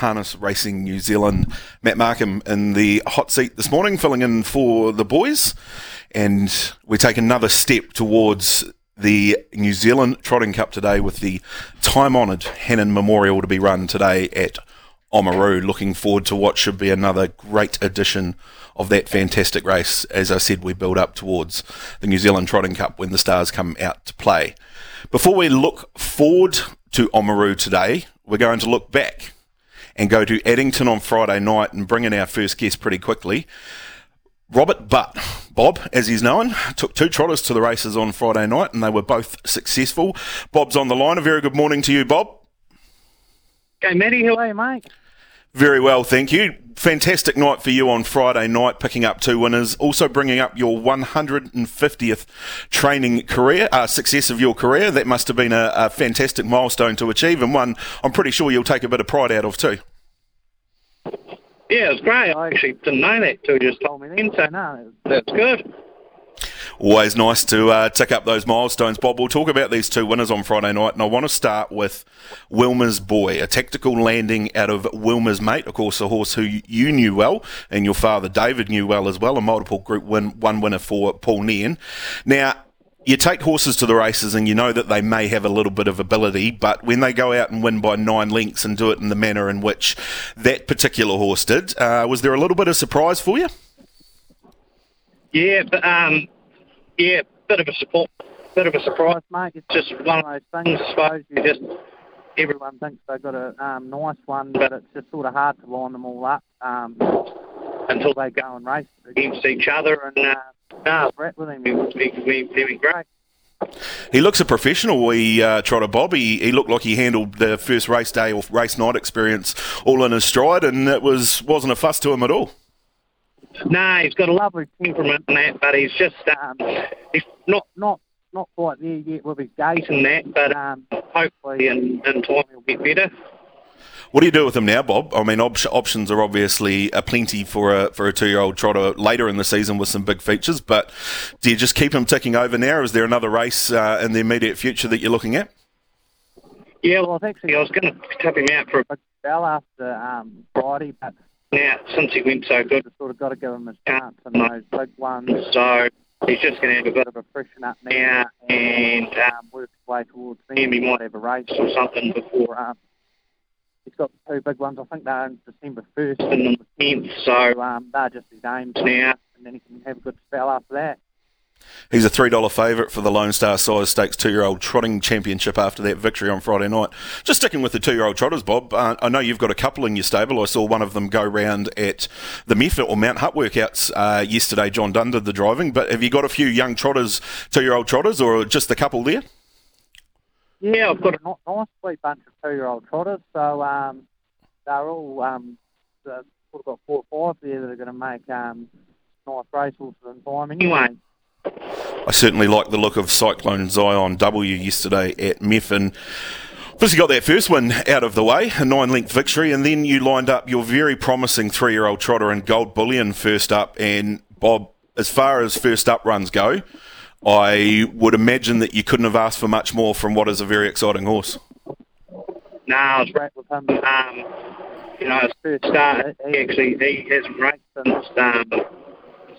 Harness Racing New Zealand. Matt Markham in the hot seat this morning, filling in for the boys. And we take another step towards the New Zealand Trotting Cup today with the time-honoured Hannon Memorial to be run today at Oamaru. Looking forward to what should be another great edition of that fantastic race. As I said, we build up towards the New Zealand Trotting Cup when the stars come out to play. Before we look forward to Oamaru today, we're going to look back and go to Addington on Friday night and bring in our first guest pretty quickly. Robert Butt, Bob, as he's known, took two trotters to the races on Friday night and they were both successful. Bob's on the line. A very good morning to you, Bob. G'day, Matty. How are you, mate? Very well, thank you. Fantastic night for you on Friday night, picking up two winners, also bringing up your 150th training career, success of your career. That must have been a fantastic milestone to achieve, and one I'm pretty sure you'll take a bit of pride out of too. Yeah, it was great. I actually didn't know that till you just told me then, so no, that's good. Always nice to tick up those milestones, Bob. We'll talk about these two winners on Friday night, and I want to start with Wilma's Boy, a tactical landing out of Wilma's Mate, of course, a horse who you knew well, and your father David knew well, a multiple Group One winner for Paul Nairn. Now, you take horses to the races and you know that they may have a little bit of ability, but when they go out and win by 9 lengths and do it in the manner in which that particular horse did, was there a little bit of surprise for you? Yeah, but... Yeah, bit of a surprise, mate. It's just one of those things, I suppose. Everyone thinks they've got a nice one, but it's just sort of hard to line them all up until they go and race against each other. And Brett with him, he was great. He looks a professional, Trotter Bob. He looked like he handled the first race day or race night experience all in his stride, and it wasn't a fuss to him at all. No, he's got a lovely temperament and that, but he's just he's not quite there yet with his gait and that, but hopefully in time he'll get better. What do you do with him now, Bob? I mean, options are obviously aplenty for a 2-year-old trotter later in the season with some big features, but do you just keep him ticking over now, or is there another race in the immediate future that you're looking at? Yeah, well, I was going to tap him out for a big spell after Friday, but... Now, since he went so good, we've sort of got to give him a chance on those big ones. So he's just going to have a bit of a freshen up now and work his way towards him. He might have a race or something before. He's got two big ones. I think they're on December 1st and the 10th. So they're just his aims now, and then he can have a good spell after that. He's a $3 favourite for the Lone Star Size Stakes 2-year-old Trotting Championship after that victory on Friday night. Just sticking with the 2-year-old trotters, Bob, I know you've got a couple in your stable. I saw one of them go round at the Meffitt or Mount Hutt workouts yesterday. John Dunn did the driving, but have you got a few young trotters, 2-year-old trotters, or just a couple there? Yeah, I've got a nice sweet bunch of 2-year-old trotters, so they're all sort of got 4 or 5 there that are going to make nice race horses in time anyway. I certainly like the look of Cyclone Zion W yesterday at Meffin. Obviously got that first win out of the way, a 9-length victory, and then you lined up your very promising 3-year-old trotter in Gold Bullion first up. And Bob, as far as first up runs go, I would imagine that you couldn't have asked for much more from what is a very exciting horse. No, I was right with him. His first start, he hasn't raced since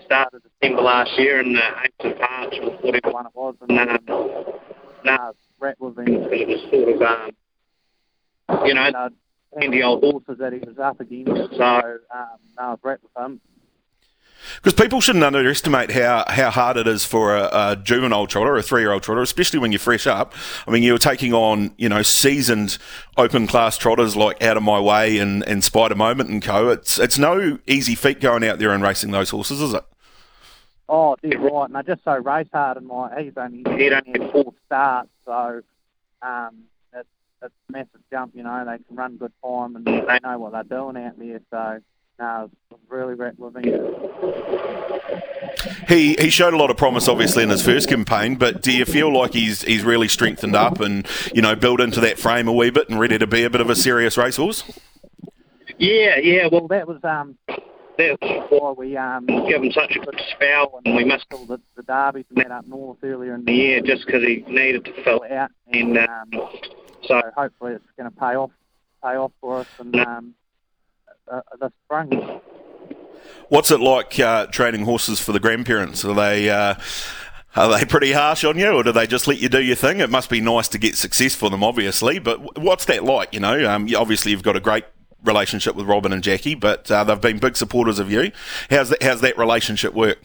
start of December last year in the 8th of March or whatever one it was, and Brett was in, it was sort of the old horses that he was up against, so Brett was him. Because people shouldn't underestimate how hard it is for a juvenile trotter, a 3-year-old trotter, especially when you're fresh up. I mean, you're taking on, seasoned open class trotters like Out of My Way and Spider Moment and co. It's no easy feat going out there and racing those horses, is it? Oh, dead right. And they're just so race hard, and he's only had 4 starts, so it's a massive jump, They can run good time and they know what they're doing out there, so... No, really wrapped with him. He showed a lot of promise, obviously, in his first campaign, but do you feel like he's really strengthened up and, built into that frame a wee bit and ready to be a bit of a serious racehorse? Yeah. Well, that was why we gave him such a good spell, and we missed all the derbies and that up north earlier in the year, just because he needed to fill out. And so hopefully it's going to pay off for us and this spring. What's it like training horses for the grandparents? Are they pretty harsh on you, or do they just let you do your thing? It must be nice to get success for them, obviously, but what's that like, you know? Obviously, you've got a great relationship with Robin and Jackie, but they've been big supporters of you. How's that relationship work?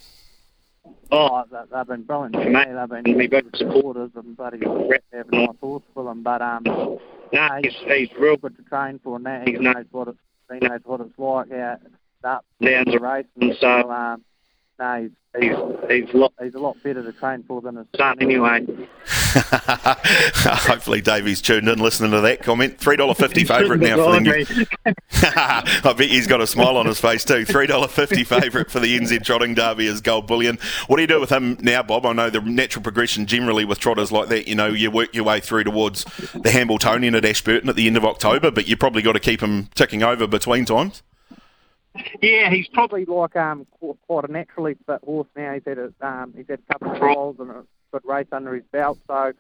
Oh, they've been brilliant. Yeah, they've been big supporters, and bloody having my thoughts for them, but he's real good to train for now. He knows what it's like, how it's up, the race, and so... No, he's a lot better to train for than his son anyway. Hopefully Davey's tuned in listening to that comment. $3.50 favourite now for the New... I bet he's got a smile on his face too. $3.50 favourite for the NZ Trotting Derby is Gold Bullion. What do you do with him now, Bob? I know the natural progression generally with trotters like that, you know, you work your way through towards the Hambletonian at Ashburton at the end of October, but you probably got to keep him ticking over between times. Yeah, he's probably like quite a naturally fit horse now. He's had a couple of trials and a good race under his belt. So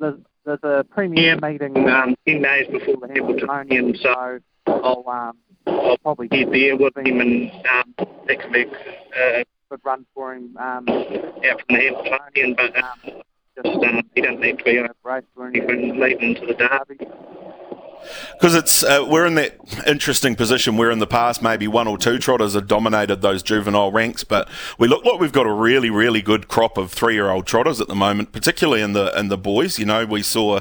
there's a premier meeting 10 days before the Hambletonian, so I'll probably get there with him and expect a good run for him out from the Hambletonian. But just he doesn't need to be on a race or anything leading into the derby. Because it's we're in that interesting position where in the past maybe one or two trotters have dominated those juvenile ranks, but we look like we've got a really, really good crop of three-year-old trotters at the moment, particularly in the boys. You know, we saw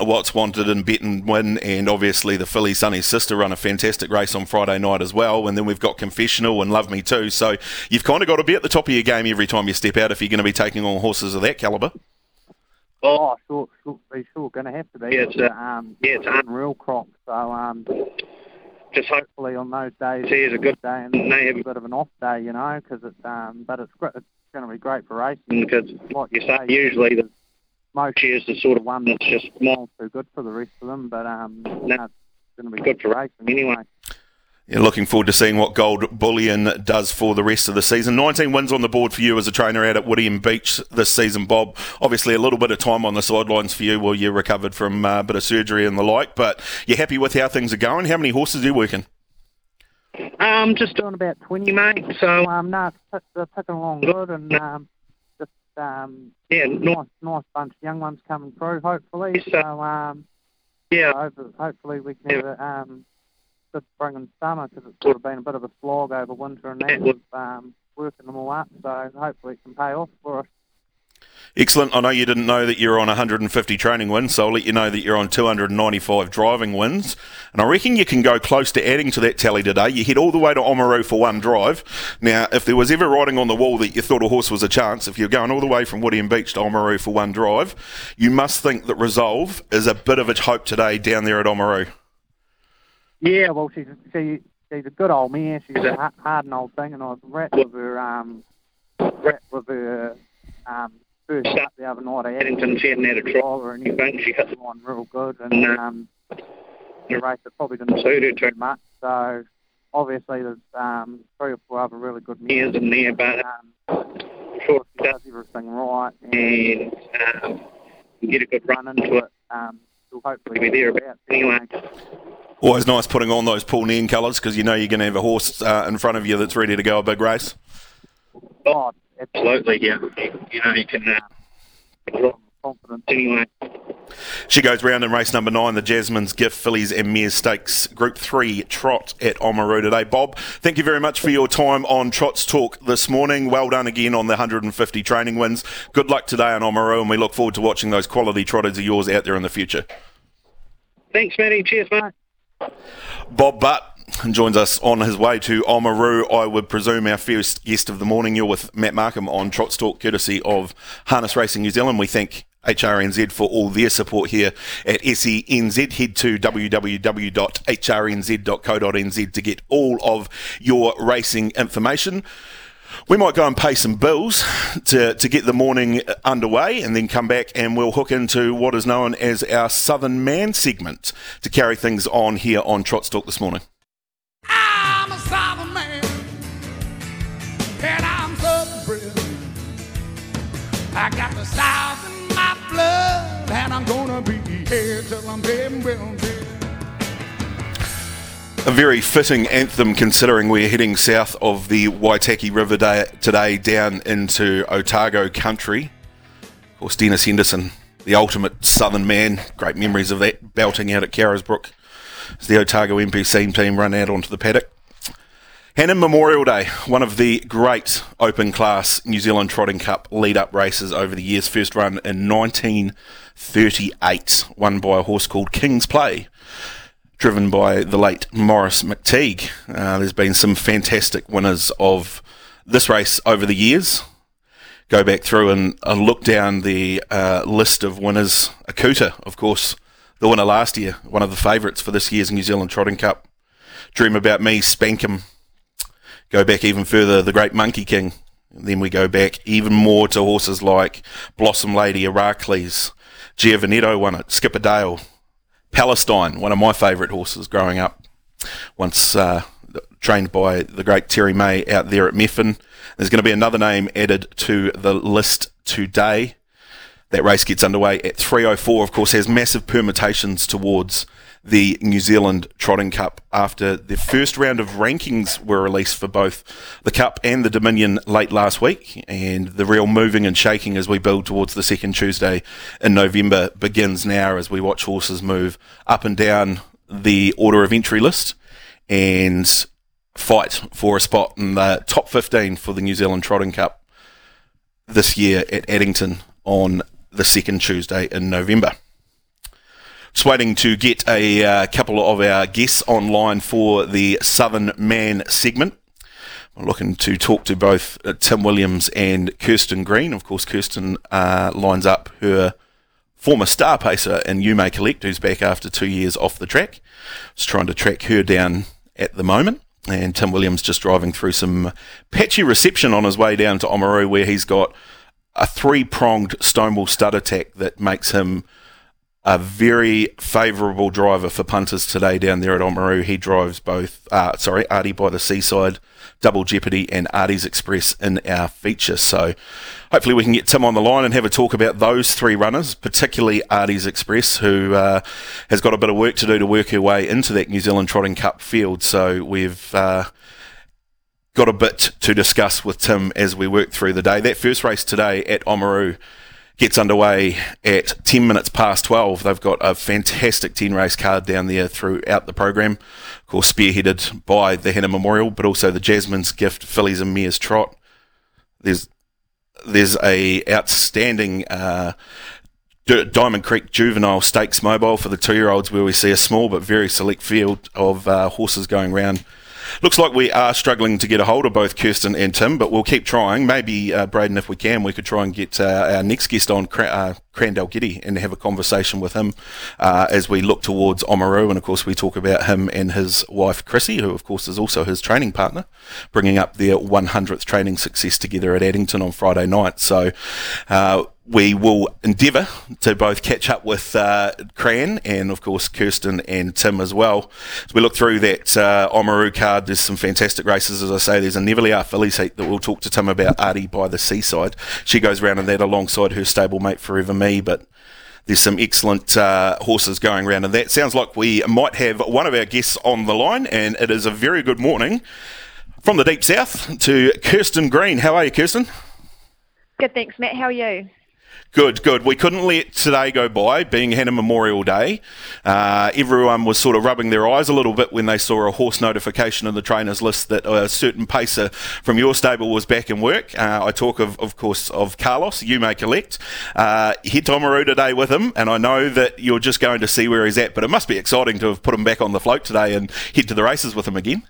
What's Wanted and Bet and Win, and obviously the filly Sunny's Sister run a fantastic race on Friday night as well, and then we've got Confessional and Love Me Too. So you've kind of got to be at the top of your game every time you step out if you're going to be taking on horses of that calibre. Oh, sure, going to have to be. Yeah, it's a real crop. So, just hopefully on those days, it's a good day, and they have a bit of an off day, you know, because it's going to be great for racing. Because, like you say, usually the most is the sort of one that's just not too good for the rest of them, but it's going to be good for racing anyway. Yeah, looking forward to seeing what Gold Bullion does for the rest of the season. 19 wins on the board for you as a trainer out at Woodyham Beach this season, Bob. Obviously a little bit of time on the sidelines for you while you recovered from a bit of surgery and the like, but you're happy with how things are going? How many horses are you working? Just doing about 20, mate. So, they're ticking along good, and nice bunch of young ones coming through, hopefully. So, hopefully we can have a... spring and summer, because it's sort of been a bit of a slog over winter and that with working them all up, so hopefully it can pay off for us. Excellent. I know you didn't know that you're on 150 training wins, so I'll let you know that you're on 295 driving wins, and I reckon you can go close to adding to that tally today. You head all the way to Oamaru for one drive. Now, if there was ever writing on the wall that you thought a horse was a chance, if you're going all the way from Woodyham Beach to Oamaru for one drive, you must think that Resolve is a bit of a hope today down there at Oamaru. Yeah, well, she's a good old mare. She's a hard old thing, and I was wrapped with her first up the other night at Addington. She hadn't had a trial or anything. She got on real good, and the race that probably didn't suit her too much. So obviously there's 3 or 4 other really good mares in there, but I'm sure she does everything right and get a good run into it. She'll hopefully be thereabouts anyway. Always nice putting on those Paul Nairn colours, because you know you're going to have a horse in front of you that's ready to go a big race. Oh, absolutely, yeah. You know, you can draw confidence anyway. She goes round in race number 9, the Jasmine's Gift, Fillies and Mares Stakes, Group 3 Trot at Oamaru today. Bob, thank you very much for your time on Trots Talk this morning. Well done again on the 150 training wins. Good luck today on Oamaru, and we look forward to watching those quality trotters of yours out there in the future. Thanks, Matty. Cheers, mate. Bob Butt joins us on his way to Oamaru, I would presume, our first guest of the morning. You're with Matt Markham on Trots Talk, courtesy of Harness Racing New Zealand. We thank HRNZ for all their support here at SENZ. Head to www.hrnz.co.nz to get all of your racing information. We might go and pay some bills to get the morning underway, and then come back and we'll hook into what is known as our Southern Man segment to carry things on here on Trots Talk this morning. I'm a Southern man, and I'm Southern bred. I got the South in my blood, and I'm gonna be here till I'm dead. A very fitting anthem considering we're heading south of the Waitaki River today down into Otago country. Of course, Dennis Henderson, the ultimate southern man, great memories of that, belting out at Carisbrook as the Otago NPC team run out onto the paddock. Hannon Memorial Day, one of the great open class New Zealand Trotting Cup lead-up races over the years. First run in 1938, won by a horse called King's Play, driven by the late Maurice McTeague. There's been some fantastic winners of this race over the years. Go back through and look down the list of winners. Akuta, of course, the winner last year, one of the favourites for this year's New Zealand Trotting Cup. Dream About Me, Spankham. Go back even further, the great Monkey King. And then we go back even more to horses like Blossom Lady, Heracles. Giovanetto won it, Skipper Dale. Palestine, one of my favourite horses growing up, once trained by the great Terry May out there at Meffin. There's going to be another name added to the list today. That race gets underway at 3:04, of course, has massive permutations towards the New Zealand Trotting Cup after the first round of rankings were released for both the Cup and the Dominion late last week, and the real moving and shaking as we build towards the second Tuesday in November begins now as we watch horses move up and down the order of entry list and fight for a spot in the top 15 for the New Zealand Trotting Cup this year at Addington on the second Tuesday in November. Just waiting to get a couple of our guests online for the Southern Man segment. I'm looking to talk to both Tim Williams and Kirsten Green. Of course, Kirsten lines up her former star pacer in You May Collect, who's back after 2 years off the track. Just trying to track her down at the moment. And Tim Williams just driving through some patchy reception on his way down to Oamaru, where he's got a three-pronged Stonewall stud attack that makes him a very favourable driver for punters today down there at Oamaru. He drives both, Artie by the Seaside, Double Jeopardy and Artie's Express in our feature. So hopefully we can get Tim on the line and have a talk about those three runners, particularly Artie's Express, who has got a bit of work to do to work her way into that New Zealand Trotting Cup field. So we've got a bit to discuss with Tim as we work through the day. That first race today at Oamaru gets underway at 10 minutes past 12. They've got a fantastic 10-race card down there throughout the program, of course spearheaded by the Hannon Memorial, but also the Jasmine's Gift, Fillies and Mares Trot. There's a outstanding Diamond Creek Juvenile Stakes Mobile for the two-year-olds, where we see a small but very select field of horses going round. Looks like we are struggling to get a hold of both Kirsten and Tim, but we'll keep trying. Maybe, Braden, if we can, we could try and get our next guest on, Cran Dalgety, and have a conversation with him as we look towards Oamaru. And, of course, we talk about him and his wife, Chrissy, who, of course, is also his training partner, bringing up their 100th training success together at Addington on Friday night. So we will endeavour to both catch up with Cran and, of course, Kirsten and Tim as well. As we look through that Oamaru card, there's some fantastic races. As I say, there's a Neverleigh Fillies heat that we'll talk to Tim about, Artie by the Seaside. She goes round in that alongside her stablemate Forever Me, but there's some excellent horses going round in that. Sounds like we might have one of our guests on the line, and it is a very good morning from the Deep South to Kirsten Green. How are you, Kirsten? Good, thanks, Matt. How are you? Good. We couldn't let today go by, being Hannon Memorial Day. Everyone was sort of rubbing their eyes a little bit when they saw a horse notification in the trainer's list that a certain pacer from your stable was back in work. I talk, of course, of Carlos, You May Collect. Head to Oamaru today with him, and I know that you're just going to see where he's at, but it must be exciting to have put him back on the float today and head to the races with him again.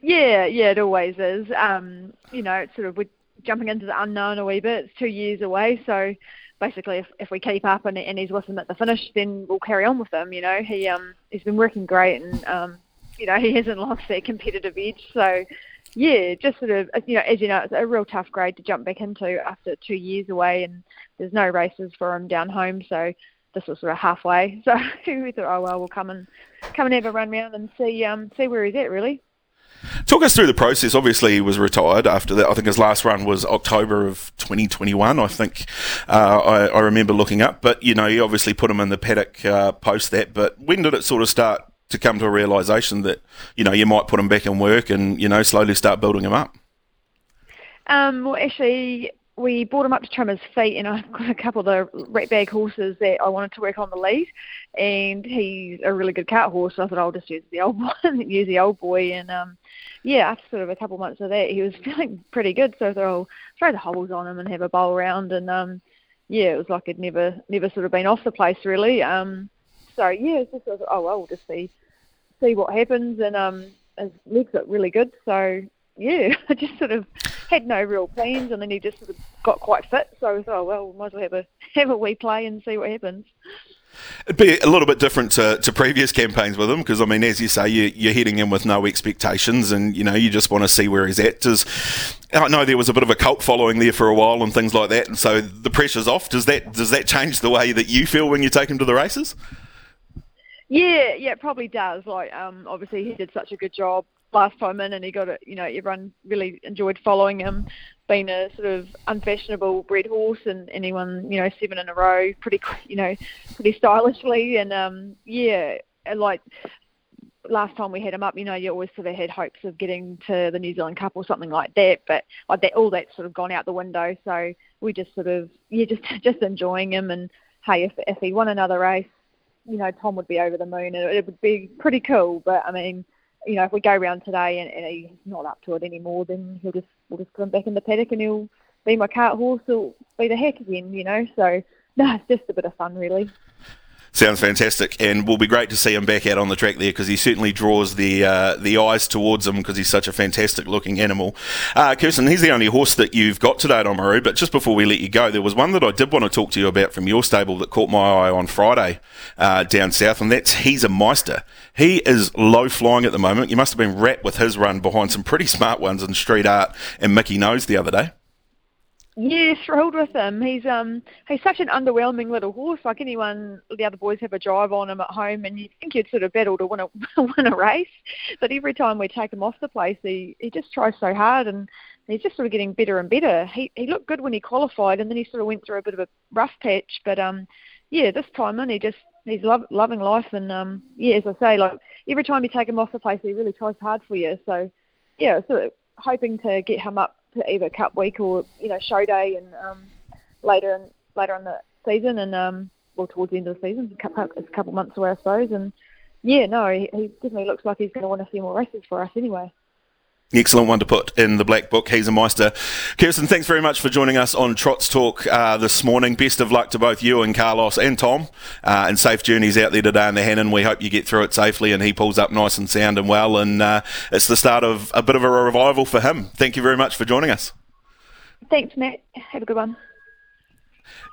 Yeah, it always is. It's sort of... we're jumping into the unknown a wee bit. It's 2 years away, so basically if we keep up and he's with him at the finish, then we'll carry on with him. He's been working great, and he hasn't lost that competitive edge. So it's a real tough grade to jump back into after 2 years away, and there's no races for him down home, so this was sort of halfway. So we thought, we'll come and have a run round and see where he's at, really. Talk us through the process. Obviously, he was retired after that. I think his last run was October of 2021, I think. I remember looking up. But, you obviously put him in the paddock post that. But when did it sort of start to come to a realisation that, you know, you might put him back in work and, you know, slowly start building him up? Well, actually, we brought him up to trim his feet, and I've got a couple of the ratbag horses that I wanted to work on the lead, and he's a really good cart horse, so I thought I'll just use the old one, and yeah, after sort of a couple of months of that, he was feeling pretty good, so I thought I'll throw the hobbles on him and have a bowl round, and yeah, it was like he'd never sort of been off the place, really. So yeah, it's just, I was like, oh well, just see what happens, and his legs look really good, so yeah, I just sort of had no real plans, and then he just sort of got quite fit. So I thought, oh, well, we might as well have a wee play and see what happens. It'd be a little bit different to previous campaigns with him because, I mean, as you say, you're heading in with no expectations and, you know, you just want to see where he's at. I know there was a bit of a cult following there for a while and things like that, and so the pressure's off. Does that change the way that you feel when you take him to the races? Yeah, it probably does. Like, obviously, he did such a good job last time in, and he got it, you know, everyone really enjoyed following him, being a sort of unfashionable bred horse, and anyone, you know, seven in a row pretty stylishly, and and like last time we had him up, you know, you always sort of had hopes of getting to the New Zealand Cup or something like that, but like that, all that's sort of gone out the window, so we just sort of just enjoying him, and hey, if he won another race, you know, Tom would be over the moon, and it would be pretty cool, but I mean, you know, if we go round today and he's not up to it anymore, then we'll just put him back in the paddock, and he'll be my cart horse, he'll be the hack again, you know. So, no, it's just a bit of fun, really. Sounds fantastic, and will be great to see him back out on the track there because he certainly draws the eyes towards him because he's such a fantastic-looking animal. Kirsten, he's the only horse that you've got today at Oamaru, but just before we let you go, there was one that I did want to talk to you about from your stable that caught my eye on Friday down south, and that's He's a Meister. He is low-flying at the moment. You must have been wrapped with his run behind some pretty smart ones in Street Art and Mickey Nose the other day. Yeah, thrilled with him. He's such an underwhelming little horse. Like anyone, the other boys have a drive on him at home, and you think you'd sort of battle to win a race. But every time we take him off the place, he just tries so hard, and he's just sort of getting better and better. He looked good when he qualified, and then he sort of went through a bit of a rough patch. But yeah, this time in, he's loving life, and yeah, as I say, like every time you take him off the place, he really tries hard for you. So yeah, sort of hoping to get him up to either Cup Week or, you know, show day, and later on the season, and well, towards the end of the season, it's a couple months away, I suppose. And yeah, no, he definitely looks like he's going to want a few more races for us anyway. Excellent one to put in the black book. He's a Meister. Kirsten, thanks very much for joining us on Trots Talk this morning. Best of luck to both you and Carlos and Tom, and safe journeys out there today in the Hannon. We hope you get through it safely and he pulls up nice and sound and well, and it's the start of a bit of a revival for him. Thank you very much for joining us. Thanks, Matt. Have a good one.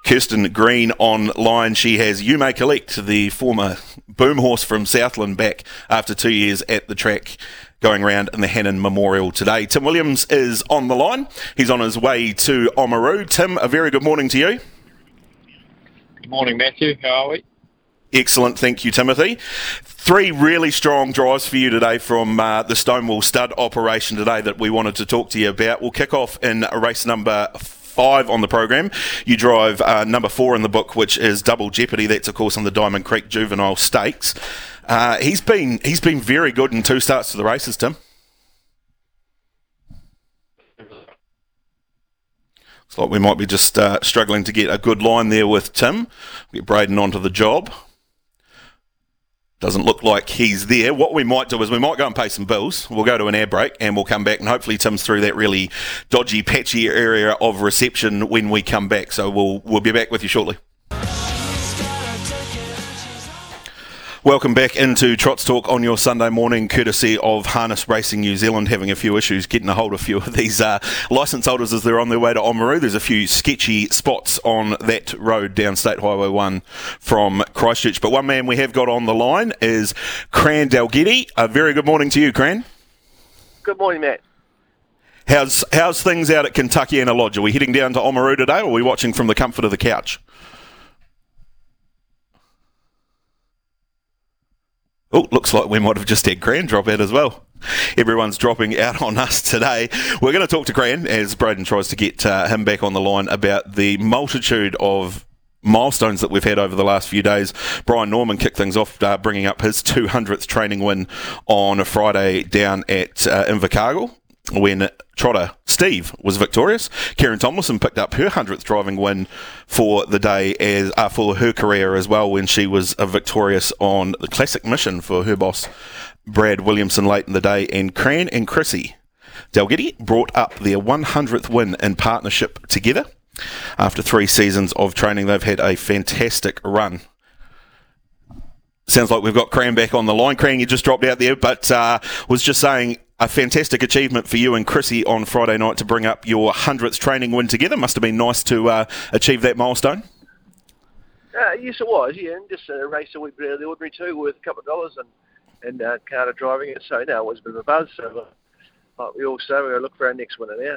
Kirsten Green online. She has You May Collect, the former boom horse from Southland, back after 2 years at the track, going round in the Hannon Memorial today. Tim Williams is on the line. He's on his way to Oamaru. Tim, a very good morning to you. Good morning, Matthew. How are we? Excellent. Thank you, Timothy. Three really strong drives for you today from the Stonewall Stud operation today that we wanted to talk to you about. We'll kick off in race number 5 on the program. You drive number 4 in the book, which is Double Jeopardy. That's, of course, on the Diamond Creek Juvenile Stakes. He's been very good in 2 starts to the races, Tim. Looks like we might be just struggling to get a good line there with Tim. Get Braden onto the job. Doesn't look like he's there. What we might do is we might go and pay some bills. We'll go to an air break and we'll come back, and hopefully Tim's through that really dodgy, patchy area of reception when we come back. So we'll be back with you shortly. Welcome back into Trots Talk on your Sunday morning, courtesy of Harness Racing New Zealand. Having a few issues getting a hold of a few of these licence holders as they're on their way to Oamaru. There's a few sketchy spots on that road down State Highway 1 from Christchurch. But one man we have got on the line is Cran Dalgety. A very good morning to you, Cran. Good morning, Matt. How's things out at Kentuckiana Lodge? Are we heading down to Oamaru today, or are we watching from the comfort of the couch? Oh, looks like we might have just had Cran drop out as well. Everyone's dropping out on us today. We're going to talk to Cran as Braden tries to get him back on the line about the multitude of milestones that we've had over the last few days. Brian Norman kicked things off, bringing up his 200th training win on a Friday down at Invercargill, when trotter Steve was victorious. Kieran Tomlinson picked up her 100th driving win for the day, as for her career as well, when she was victorious on the Classic Mission for her boss Brad Williamson late in the day. And Cran and Chrissy Dalgety brought up their 100th win in partnership together. After 3 seasons of training, they've had a fantastic run. Sounds like we've got Cran back on the line. Cran, you just dropped out there, but was just saying, a fantastic achievement for you and Chrissy on Friday night to bring up your 100th training win together. Must have been nice to achieve that milestone. Yes, it was, yeah. And just a race a week out of the ordinary too, worth $2 and Carter driving it. So, no, it was a bit of a buzz. So, like we all say, we're going to look for our next winner now.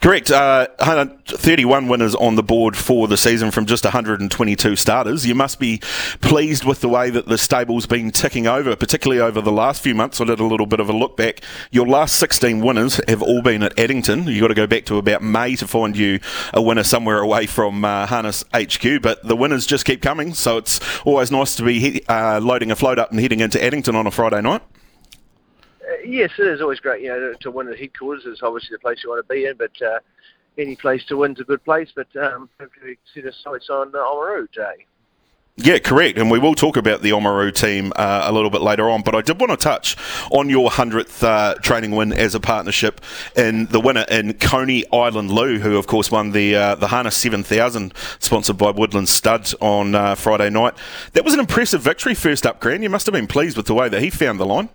Correct. 31 winners on the board for the season from just 122 starters. You must be pleased with the way that the stable's been ticking over, particularly over the last few months. I did a little bit of a look back. Your last 16 winners have all been at Addington. You've got to go back to about May to find you a winner somewhere away from Harness HQ, but the winners just keep coming, so it's always nice to be loading a float up and heading into Addington on a Friday night. Yes, it is always great, you know, to win at headquarters is obviously the place you want to be in, but any place to win's a good place, but hopefully we set our sights on Oamaru Day. Yeah, correct, and we will talk about the Oamaru team a little bit later on, but I did want to touch on your 100th training win as a partnership and the winner in Coney Island Lou, who of course won the Harness 7000 sponsored by Woodland Stud on Friday night. That was an impressive victory first up, Cran. You must have been pleased with the way that he found the line.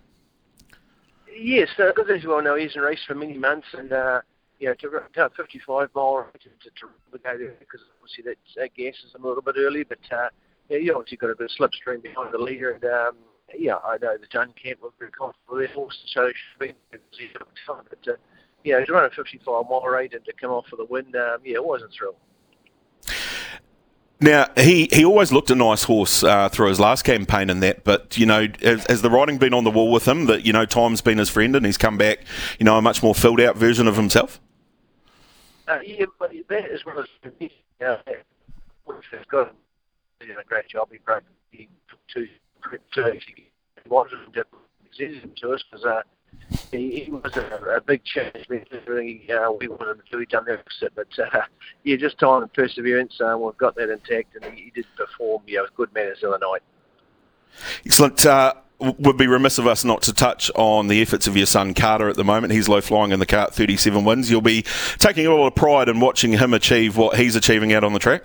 Yes, because as you well know, he hasn't raced for many months, and you know, to run a 55-mile race to replicate it, because obviously that gasses him a little bit early, but yeah, you obviously got a bit of slipstream behind the leader, and yeah, I know the Dunn camp was very comfortable with their horse, so they should be in a good time, but yeah, to run a 55-mile race and to come off for the win, yeah, it was a thrill. Now, he always looked a nice horse through his last campaign and that, but, you know, has the writing been on the wall with him that, you know, time's been his friend and he's come back, you know, a much more filled-out version of himself? Yeah, but that is what he's got a great job. He broke he wanted him to present him to us, because he was a big change. Everything we wanted him to do, he done the opposite. But yeah, just time and perseverance. We've got that intact, and he did perform. Yeah, with good manners the other night. Excellent. Would be remiss of us not to touch on the efforts of your son Carter at the moment. He's low flying in the cart, 37 wins. You'll be taking a lot of pride in watching him achieve what he's achieving out on the track.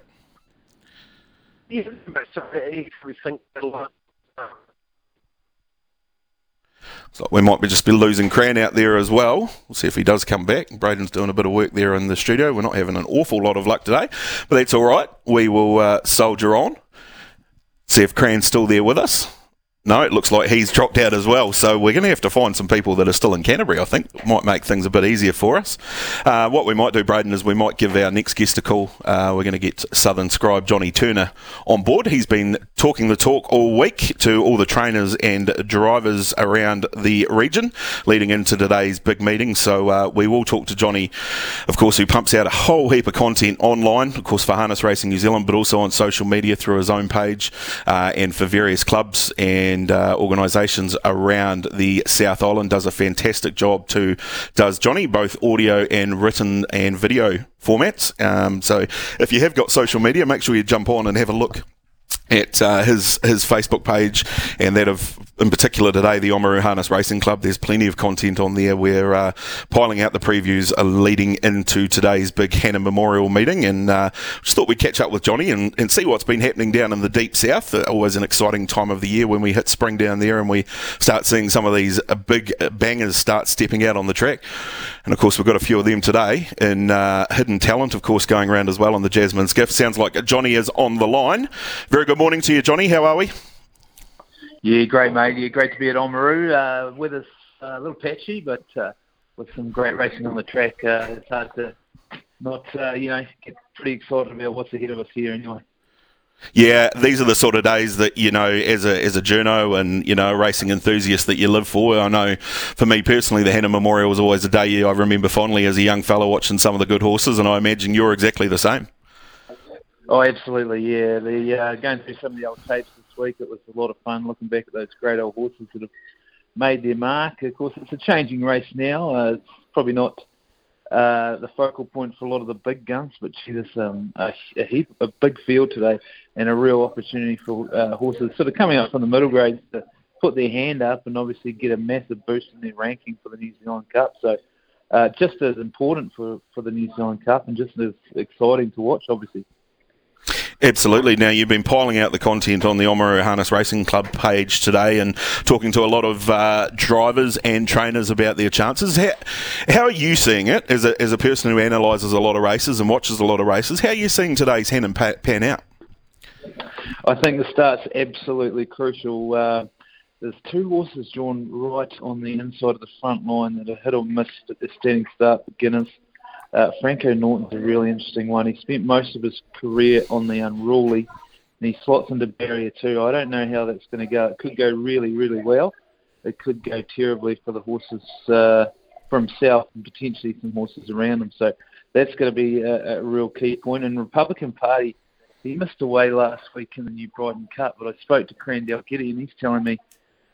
Yeah, so he probably thinks a lot. So we might just be losing Cran out there as well. We'll see if he does come back. Braden's doing a bit of work there in the studio. We're not having an awful lot of luck today, but that's all right. We will soldier on. See if Cran's still there with us. No, it looks like he's dropped out as well. So we're going to have to find some people that are still in Canterbury, I think. It might make things a bit easier for us. What we might do, Braden, is we might give our next guest a call. We're going to get Southern Scribe Johnny Turner on board. He's been talking the talk all week to all the trainers and drivers around the region leading into today's big meeting. So we will talk to Johnny, of course, who pumps out a whole heap of content online, of course, for Harness Racing New Zealand, but also on social media through his own page and for various clubs and organisations around the South Island. Does a fantastic job too, does Johnny, both audio and written and video formats. So if you have got social media, make sure you jump on and have a look at his Facebook page and that of, in particular today, the Oamaru Harness Racing Club. There's plenty of content on there. We're piling out the previews leading into today's big Hannon Memorial meeting, and just thought we'd catch up with Johnny and see what's been happening down in the deep south. Always an exciting time of the year when we hit spring down there and we start seeing some of these big bangers start stepping out on the track. And, of course, we've got a few of them today in Hidden Talent, of course, going around as well on the Jasmine's Gift. Sounds like Johnny is on the line. Very good morning to you, Johnny. How are we? Yeah, great, mate. Yeah, great to be at Oamaru. Weather's a little patchy, but with some great racing on the track, it's hard to not, get pretty excited about what's ahead of us here anyway. Yeah, these are the sort of days that, you know, as a journo and, you know, a racing enthusiast that you live for. I know for me personally, the Hannon Memorial was always a day I remember fondly as a young fella watching some of the good horses, and I imagine you're exactly the same. Oh, absolutely, yeah. The going through some of the old tapes this week, it was a lot of fun looking back at those great old horses that have made their mark. Of course, it's a changing race now. It's probably not the focal point for a lot of the big guns, but there's a big field today and a real opportunity for horses sort of coming up from the middle grades to put their hand up and obviously get a massive boost in their ranking for the New Zealand Cup. So just as important for the New Zealand Cup and just as exciting to watch, obviously. Absolutely. Now, you've been piling out the content on the Oamaru Harness Racing Club page today and talking to a lot of drivers and trainers about their chances. How are you seeing it as a person who analyses a lot of races and watches a lot of races? How are you seeing today's Hannon pan out? I think the start's absolutely crucial. There's two horses drawn right on the inside of the front line that are hit or miss at the standing start beginners. Franco Norton's a really interesting one. He spent most of his career on the unruly, and he slots into barrier two. I don't know how that's going to go. It could go really, really well. It could go terribly for the horses for himself and potentially some horses around him. So that's going to be a real key point. And Republican Party, he missed away last week in the New Brighton Cup, but I spoke to Cran Dalgety, and he's telling me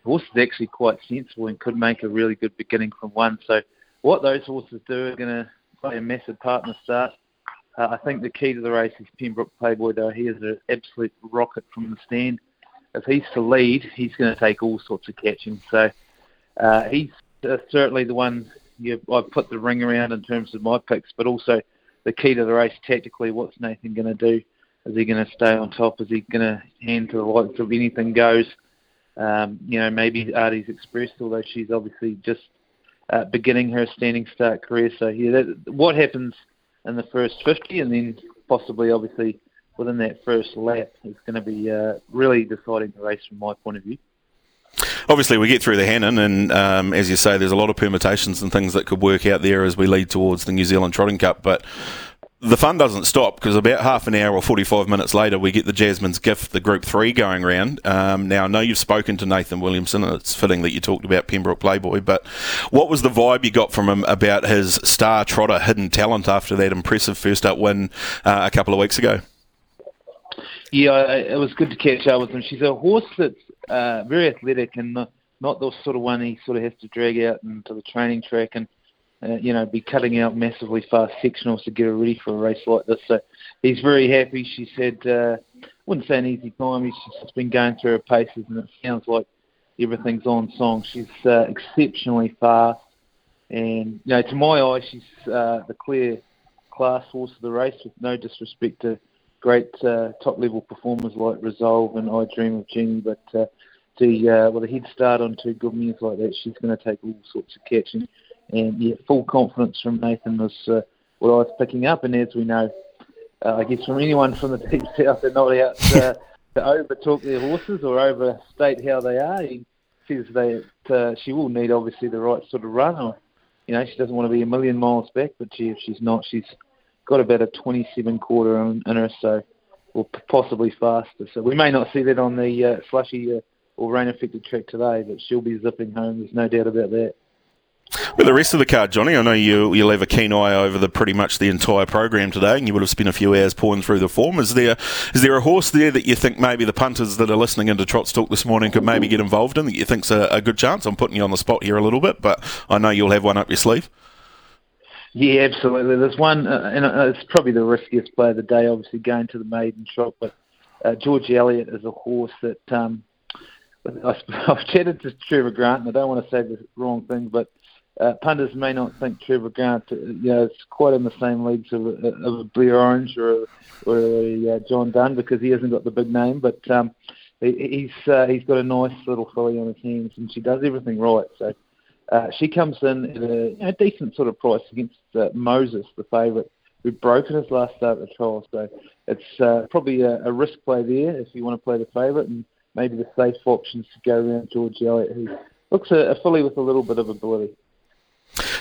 the horse is actually quite sensible and could make a really good beginning from one. So what those horses do are going to play a massive part in the start. I think the key to the race is Pembroke Playboy, though. He is an absolute rocket from the stand. If he's to lead, he's going to take all sorts of catching. So he's certainly the one I've put the ring around in terms of my picks, but also the key to the race tactically, what's Nathan going to do? Is he going to stay on top? Is he going to hand to the likes of anything goes? Maybe Artie's Express, although she's obviously just beginning her standing start career. So what happens in the first 50 and then possibly obviously within that first lap is going to be really deciding the race from my point of view. Obviously we get through the Hannon and as you say there's a lot of permutations and things that could work out there as we lead towards the New Zealand Trotting Cup, but the fun doesn't stop because about half an hour or 45 minutes later we get the Jasmine's Gift, the Group 3 going round. Now I know you've spoken to Nathan Williamson and it's fitting that you talked about Pembroke Playboy, but what was the vibe you got from him about his star trotter Hidden Talent after that impressive first up win a couple of weeks ago? Yeah, it was good to catch up with him. She's a horse that's very athletic and not the sort of one he sort of has to drag out into the training track and be cutting out massively fast sectionals to get her ready for a race like this. So he's very happy. She said, I wouldn't say an easy time. She's just been going through her paces, and it sounds like everything's on song. She's exceptionally fast. And, to my eye, she's the clear class horse of the race, with no disrespect to great top-level performers like Resolve and I Dream of Jeannie. But with a head start on two good mares like that, she's going to take all sorts of catching. And full confidence from Nathan was what I was picking up. And as we know, I guess from anyone from the Deep South, they're not out to over-talk their horses or overstate how they are. He says that she will need, obviously, the right sort of run. Or, she doesn't want to be a million miles back, but if she's not, she's got about a 27-quarter in her, so, or possibly faster. So we may not see that on the slushy or rain-affected track today, but she'll be zipping home. There's no doubt about that. With the rest of the card, Johnny, I know you'll have a keen eye over pretty much the entire program today, and you would have spent a few hours pouring through the form. Is there a horse there that you think maybe the punters that are listening into Trot's Talk this morning could maybe get involved in that you think's a good chance? I'm putting you on the spot here a little bit, but I know you'll have one up your sleeve. Yeah, absolutely. There's one, and it's probably the riskiest play of the day, obviously going to the maiden trot, but George Elliott is a horse that I've chatted to Trevor Grant, and I don't want to say the wrong thing, but punters may not think Trevor Grant, it's quite in the same leagues of a Blair Orange or a John Dunn, because he hasn't got the big name, but he's got a nice little filly on his hands, and she does everything right. So she comes in at a decent sort of price against Moses, the favourite, who broke in his last start at the trial. So it's probably a risk play there if you want to play the favourite, and maybe the safe options to go around George Elliott, who looks a filly with a little bit of ability.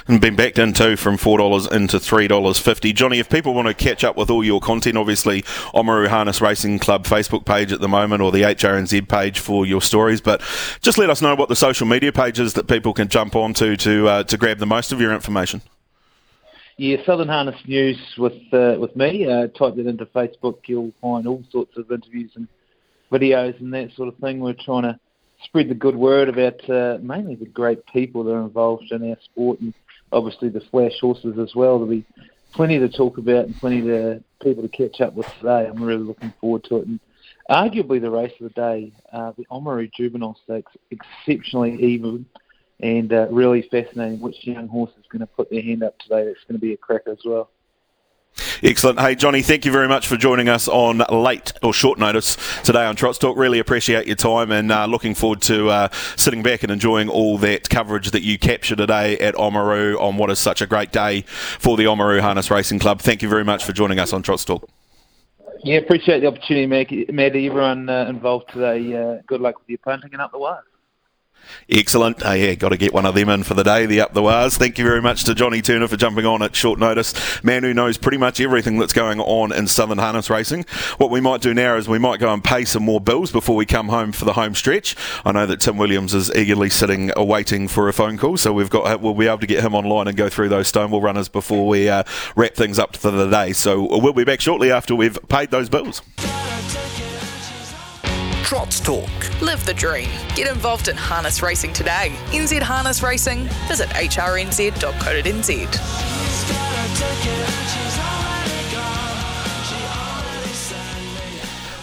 And been backed in too from $4 into $3.50. Johnny, if people want to catch up with all your content, obviously Oamaru Harness Racing Club Facebook page at the moment, or the HRNZ page for your stories, but just let us know what the social media page is that people can jump onto to grab the most of your information. Yeah, Southern Harness News with me. Type that into Facebook, you'll find all sorts of interviews and videos and that sort of thing. We're trying to spread the good word about mainly the great people that are involved in our sport, and obviously the flash horses as well. There'll be plenty to talk about and plenty to people to catch up with today. I'm really looking forward to it. And arguably the race of the day, the Oamaru Juvenile Stakes, exceptionally even and really fascinating which young horse is going to put their hand up today. That's going to be a cracker as well. Excellent. Hey, Johnny, thank you very much for joining us on late or short notice today on Trots Talk. Really appreciate your time and looking forward to sitting back and enjoying all that coverage that you capture today at Oamaru on what is such a great day for the Oamaru Harness Racing Club. Thank you very much for joining us on Trots Talk. Yeah, appreciate the opportunity, Maddie. Everyone involved today, good luck with your punting and up the wires. Excellent. Got to get one of them in for the day, the up the wires. Thank you very much to Johnny Turner for jumping on at short notice. Man who knows pretty much everything that's going on in Southern Harness Racing. What we might do now is we might go and pay some more bills before we come home for the home stretch. I know that Tim Williams is eagerly sitting, waiting for a phone call, so we'll be able to get him online and go through those Stonewall runners before we wrap things up for the day. So we'll be back shortly after we've paid those bills. Trots Talk. Live the dream. Get involved in harness racing today. NZ Harness Racing. Visit hrnz.co.nz.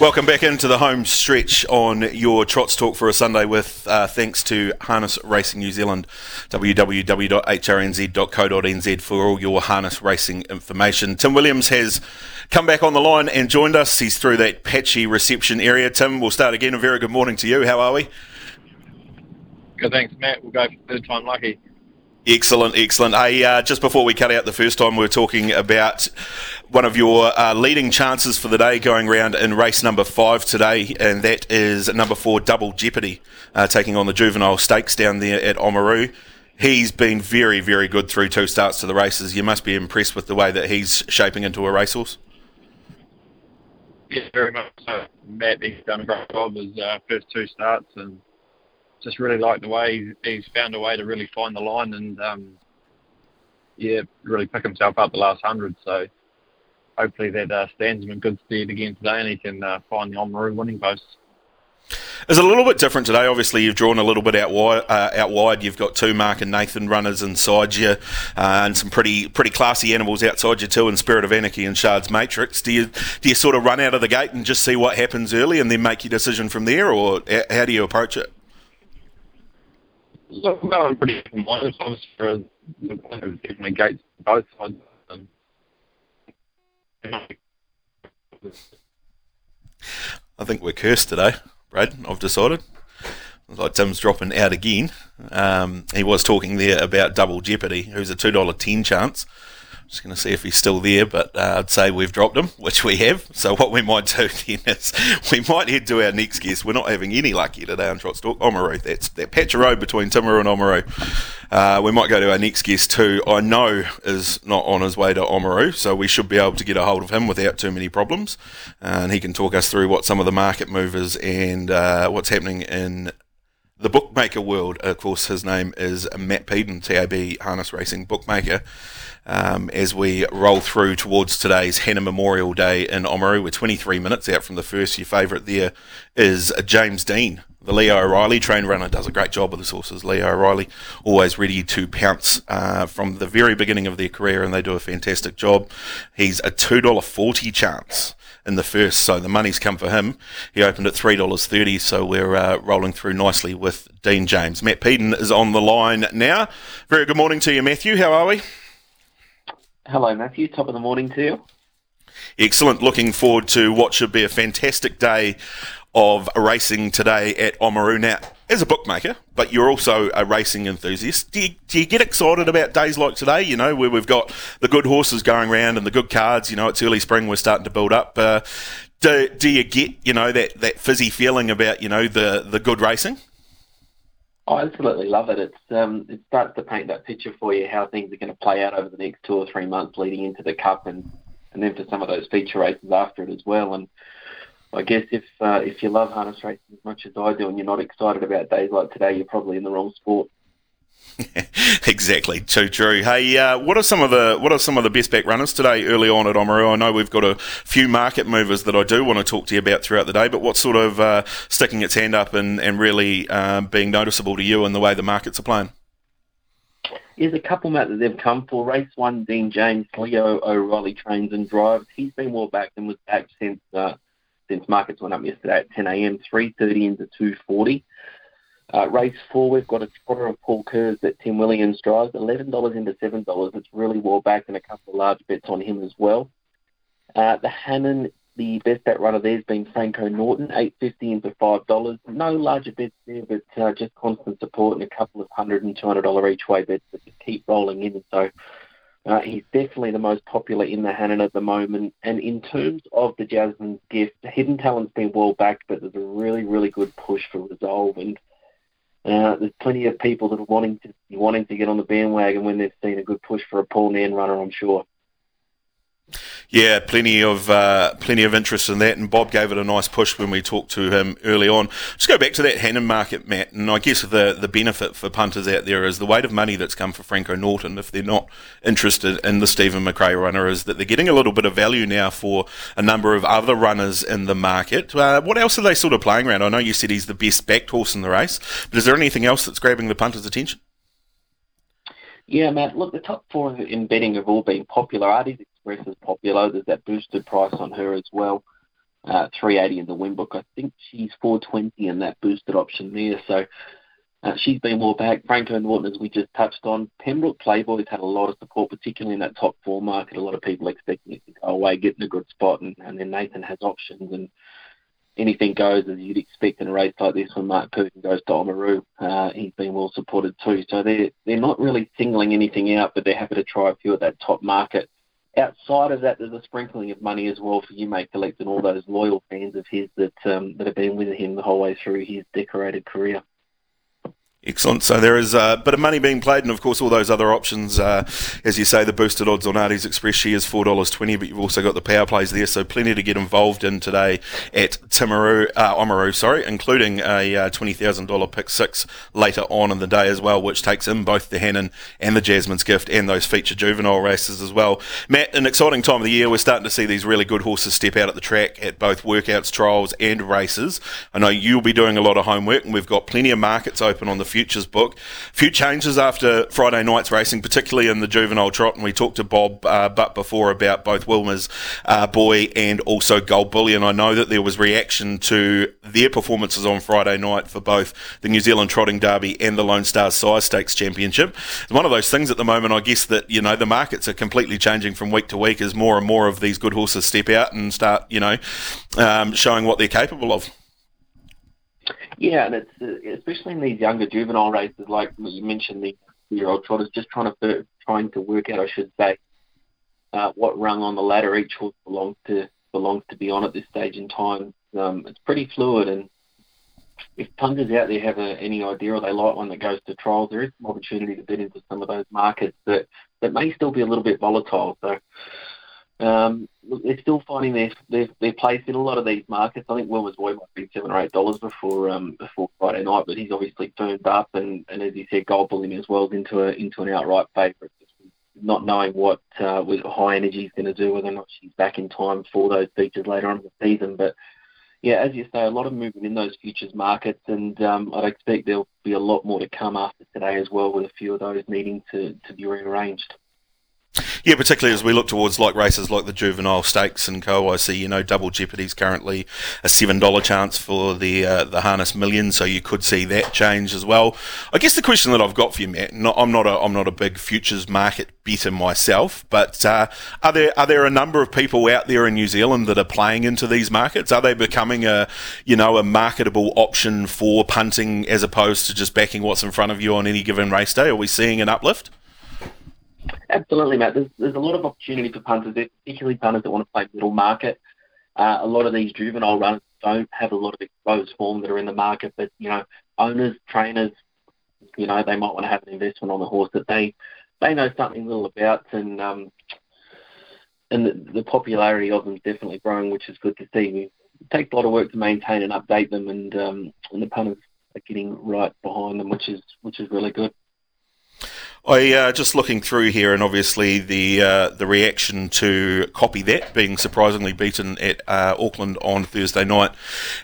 Welcome back into the home stretch on your Trots Talk for a Sunday with thanks to Harness Racing New Zealand, www.hrnz.co.nz for all your harness racing information. Tim Williams has come back on the line and joined us. He's through that patchy reception area. Tim, we'll start again. A very good morning to you. How are we? Good, thanks, Matt. We'll go for the third time lucky. Excellent. Hey, just before we cut out the first time, we were talking about one of your leading chances for the day going round in race number 5 today, and that is number 4, Double Jeopardy, taking on the Juvenile Stakes down there at Oamaru. He's been very, very good through 2 starts to the races. You must be impressed with the way that he's shaping into a racehorse. Yeah, very much so. Matt, he's done a great job his first 2 starts, and just really like the way he's found a way to really find the line and, really pick himself up the last 100. So hopefully that stands him in good stead again today and he can find the Oamaru winning post. It's a little bit different today. Obviously, you've drawn a little bit out wide. You've got 2 Mark and Nathan runners inside you, and some pretty classy animals outside you too, in Spirit of Anarchy and Shard's Matrix. Do you sort of run out of the gate and just see what happens early and then make your decision from there, or how do you approach it? Look, well, I'm pretty open-minded. Obviously, there's definitely gates on both sides. I think we're cursed today, Brad, I've decided. Like Tim's dropping out again. He was talking there about Double Jeopardy, who's a $2.10 chance. I'm just going to see if he's still there, but I'd say we've dropped him, which we have. So what we might do then is we might head to our next guest. We're not having any luck here today on Trots Talk. Oamaru, that's that patch of road between Timaru and Oamaru. We might go to our next guest who I know is not on his way to Oamaru, so we should be able to get a hold of him without too many problems. And he can talk us through what some of the market movers and what's happening in the bookmaker world. Of course, his name is Matt Peden, TAB Harness Racing Bookmaker. As we roll through towards today's Hannon Memorial Day in Oamaru, we're 23 minutes out from the first. Your favourite there is James Dean, the Leo O'Reilly train runner. Does a great job with his horses. Leo O'Reilly, always ready to pounce from the very beginning of their career, and they do a fantastic job. He's a $2.40 chance in the first, so the money's come for him. He opened at $3.30, so we're rolling through nicely with Dean James. Matt Peden is on the line now. Very good morning to you, Matthew. How are we? Hello, Matthew. Top of the morning to you. Excellent. Looking forward to what should be a fantastic day of racing today at Oamaru. Now, as a bookmaker, but you're also a racing enthusiast, do you get excited about days like today, you know, where we've got the good horses going round and the good cards? You know, it's early spring, we're starting to build up. Do you get, you know, that fizzy feeling about, you know, the good racing? I absolutely love it. It starts to paint that picture for you, how things are going to play out over the next 2 or 3 months leading into the Cup and then for some of those feature races after it as well. And I guess if you love harness racing as much as I do and you're not excited about days like today, you're probably in the wrong sport. Exactly, too true. Hey, what are some of the best back runners today early on at Oamaru? I know we've got a few market movers that I do want to talk to you about throughout the day, but what's sort of sticking its hand up and really being noticeable to you in the way the markets are playing? There's a couple, Matt, that they've come for. Race one, Dean James, Leo O'Reilly trains and drives. He's been well back and was back since markets went up yesterday at 10 a.m, 3:30 into 2:40. Race four, we've got a trotter of Paul Kerr's that Tim Williams drives, $11 into $7. It's really well backed, and a couple of large bets on him as well. The Hannon, the best bet runner there has been Franco Norton, $8.50 into $5. No larger bets there, but just constant support and a couple of $100 and $200 each way bets that just keep rolling in. So he's definitely the most popular in the Hannon at the moment. And in terms of the Jasmine's Gift, Hidden Talent's been well backed, but there's a really, really good push for Resolve, and there's plenty of people that are wanting to get on the bandwagon when they've seen a good push for a Paul Nairn runner, I'm sure. Yeah, plenty of interest in that, and Bob gave it a nice push when we talked to him early on. Just go back to that Hannon market, Matt, and I guess the benefit for punters out there is the weight of money that's come for Franco Norton, if they're not interested in the Stephen McRae runner, is that they're getting a little bit of value now for a number of other runners in the market. What else are they sort of playing around? I know you said he's the best backed horse in the race, but is there anything else that's grabbing the punters' attention? Yeah, Matt, look, the top four in betting have all been popular. Artie's Express is popular. There's that boosted price on her as well, $3.80 in the win book. I think she's $4.20 in that boosted option there. So she's been well back. Franco Norton, as we just touched on. Pembroke Playboy's had a lot of support, particularly in that top four market. A lot of people expecting it to go away, get in a good spot, and then Nathan has options, and anything goes, as you'd expect in a race like this when Matt Peden goes to Oamaru. He's been well supported too. So they're not really singling anything out, but they're happy to try a few at that top market. Outside of that, there's a sprinkling of money as well for You May Collect and all those loyal fans of his that have been with him the whole way through his decorated career. Excellent. So there is a bit of money being played, and of course all those other options, as you say, the boosted odds on Artie's Express, she is $4.20, but you've also got the power plays there, so plenty to get involved in today at Oamaru, including a $20,000 pick six later on in the day as well, which takes in both the Hannon and the Jasmine's Gift and those feature juvenile races as well. Matt, an exciting time of the year. We're starting to see these really good horses step out at the track at both workouts, trials and races. I know you'll be doing a lot of homework, and we've got plenty of markets open on the Futures book. A few changes after Friday night's racing, particularly in the juvenile trot, and we talked to Bob Butt before about both Wilma's Boy and also Gold Bullion. I know that there was reaction to their performances on Friday night for both the New Zealand Trotting Derby and the Lone Star Size Stakes Championship. It's one of those things at the moment, I guess, that, you know, the markets are completely changing from week to week as more and more of these good horses step out and start, you know, showing what they're capable of. Yeah, and it's especially in these younger juvenile races, like you mentioned, the 2-year-old trotters, just trying to work out, I should say, what rung on the ladder each horse belongs to be on at this stage in time. It's pretty fluid, and if punters out there have any idea or they like one that goes to trials, there is some opportunity to bid into some of those markets that may still be a little bit volatile. So they're still finding their place in a lot of these markets. I think Wilma's Boy might be $7 or $8 before Friday night, but he's obviously firmed up, and as you said, Gold Bullion as well is into an outright favourite. Not knowing what with high energy is going to do, whether or not she's back in time for those features later on in the season. But yeah, as you say, a lot of movement in those futures markets, and I'd expect there'll be a lot more to come after today as well, with a few of those needing to be rearranged. Yeah, particularly as we look towards like races like the Juvenile Stakes and co. I see, you know, Double Jeopardy's currently a $7 chance for the Harness Million, so you could see that change as well. I guess the question that I've got for you, Matt, I'm not a big futures market better myself, but are there a number of people out there in New Zealand that are playing into these markets? Are they becoming a marketable option for punting as opposed to just backing what's in front of you on any given race day? Are we seeing an uplift? Absolutely, Matt. There's a lot of opportunity for punters, particularly punters that want to play middle market. A lot of these juvenile runners don't have a lot of exposed form that are in the market, but, you know, owners, trainers, you know, they might want to have an investment on the horse that they know something little about, and the popularity of them is definitely growing, which is good to see. It takes a lot of work to maintain and update them, and the punters are getting right behind them, which is really good. I just looking through here, and obviously the reaction to Copy That being surprisingly beaten at Auckland on Thursday night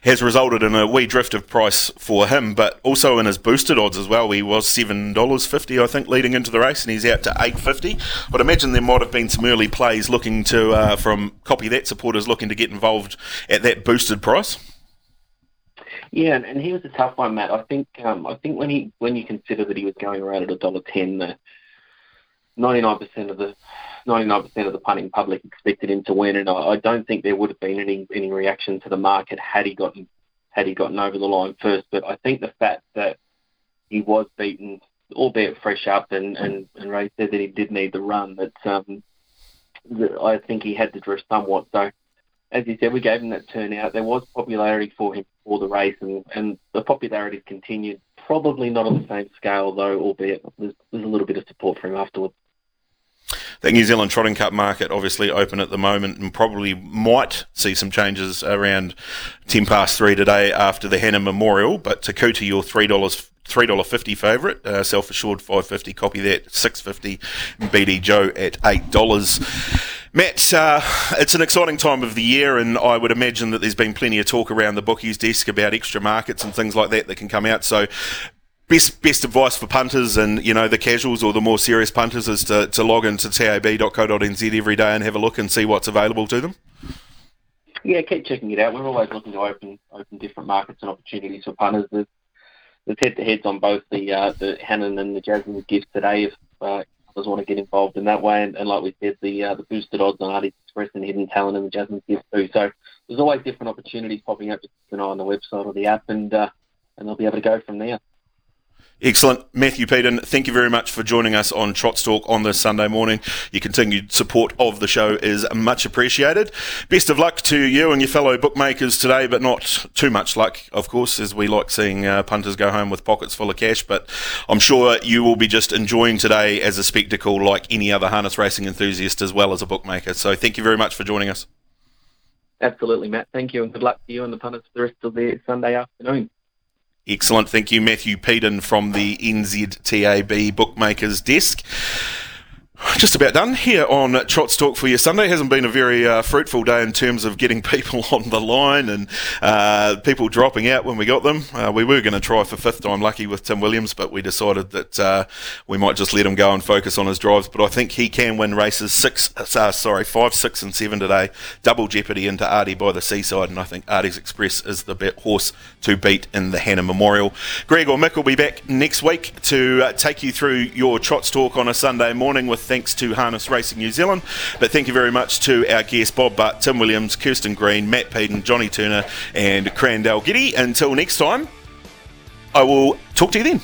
has resulted in a wee drift of price for him, but also in his boosted odds as well. He was $7.50, I think, leading into the race, and he's out to $8.50. But imagine there might have been some early plays looking to from Copy That supporters looking to get involved at that boosted price. Yeah, and he was a tough one, Matt. I think when you consider that he was going around at $1.10, the 99% of the punting public expected him to win, and I don't think there would have been any reaction to the market had he gotten over the line first. But I think the fact that he was beaten, albeit fresh up, and Ray said that he did need the run, that I think he had to drift somewhat. So, as you said, we gave him that turnout. There was popularity for him before the race, and the popularity continued. Probably not on the same scale, though, albeit there's a little bit of support for him afterwards. That New Zealand Trotting Cup market obviously open at the moment, and probably might see some changes around 3:10 today after the Hannon Memorial. But Takuta, your $3.50 favourite, Self Assured $5.50, Copy That $6.50, BD Joe at $8. Matt, it's an exciting time of the year, and I would imagine that there's been plenty of talk around the bookies desk about extra markets and things like that that can come out. So, best advice for punters and the casuals or the more serious punters is to log into tab.co.nz every day and have a look and see what's available to them. Yeah, keep checking it out. We're always looking to open different markets and opportunities for punters. There's head-to-heads on both the Hannon and the Jasmine's Gift today if others want to get involved in that way. And like we said, the boosted odds on Artie's Express and Hidden Talent and the Jasmine's Gift too. So there's always different opportunities popping up, just keep an eye on the website or the app, and they'll be able to go from there. Excellent. Matthew Peden, thank you very much for joining us on Trot's Talk on this Sunday morning. Your continued support of the show is much appreciated. Best of luck to you and your fellow bookmakers today, but not too much luck, of course, as we like seeing punters go home with pockets full of cash. But I'm sure you will be just enjoying today as a spectacle like any other harness racing enthusiast as well as a bookmaker. So thank you very much for joining us. Absolutely, Matt. Thank you, and good luck to you and the punters for the rest of the Sunday afternoon. Excellent. Thank you, Matthew Peden from the NZTAB Bookmakers Desk. Just about done here on Trot's Talk for your Sunday. It hasn't been a very fruitful day in terms of getting people on the line and people dropping out when we got them. We were going to try for fifth time lucky with Tim Williams, but we decided that we might just let him go and focus on his drives. But I think he can win races 5, 6 and 7 today. Double jeopardy into Artie by the Seaside, and I think Artie's Express is the horse to beat in the Hannon Memorial. Greg or Mick will be back next week to take you through your Trot's Talk on a Sunday morning with thanks to Harness Racing New Zealand. But thank you very much to our guests, Bob Butt, Tim Williams, Kirsten Green, Matt Peden, Johnny Turner and Cran Dalgety. Until next time, I will talk to you then.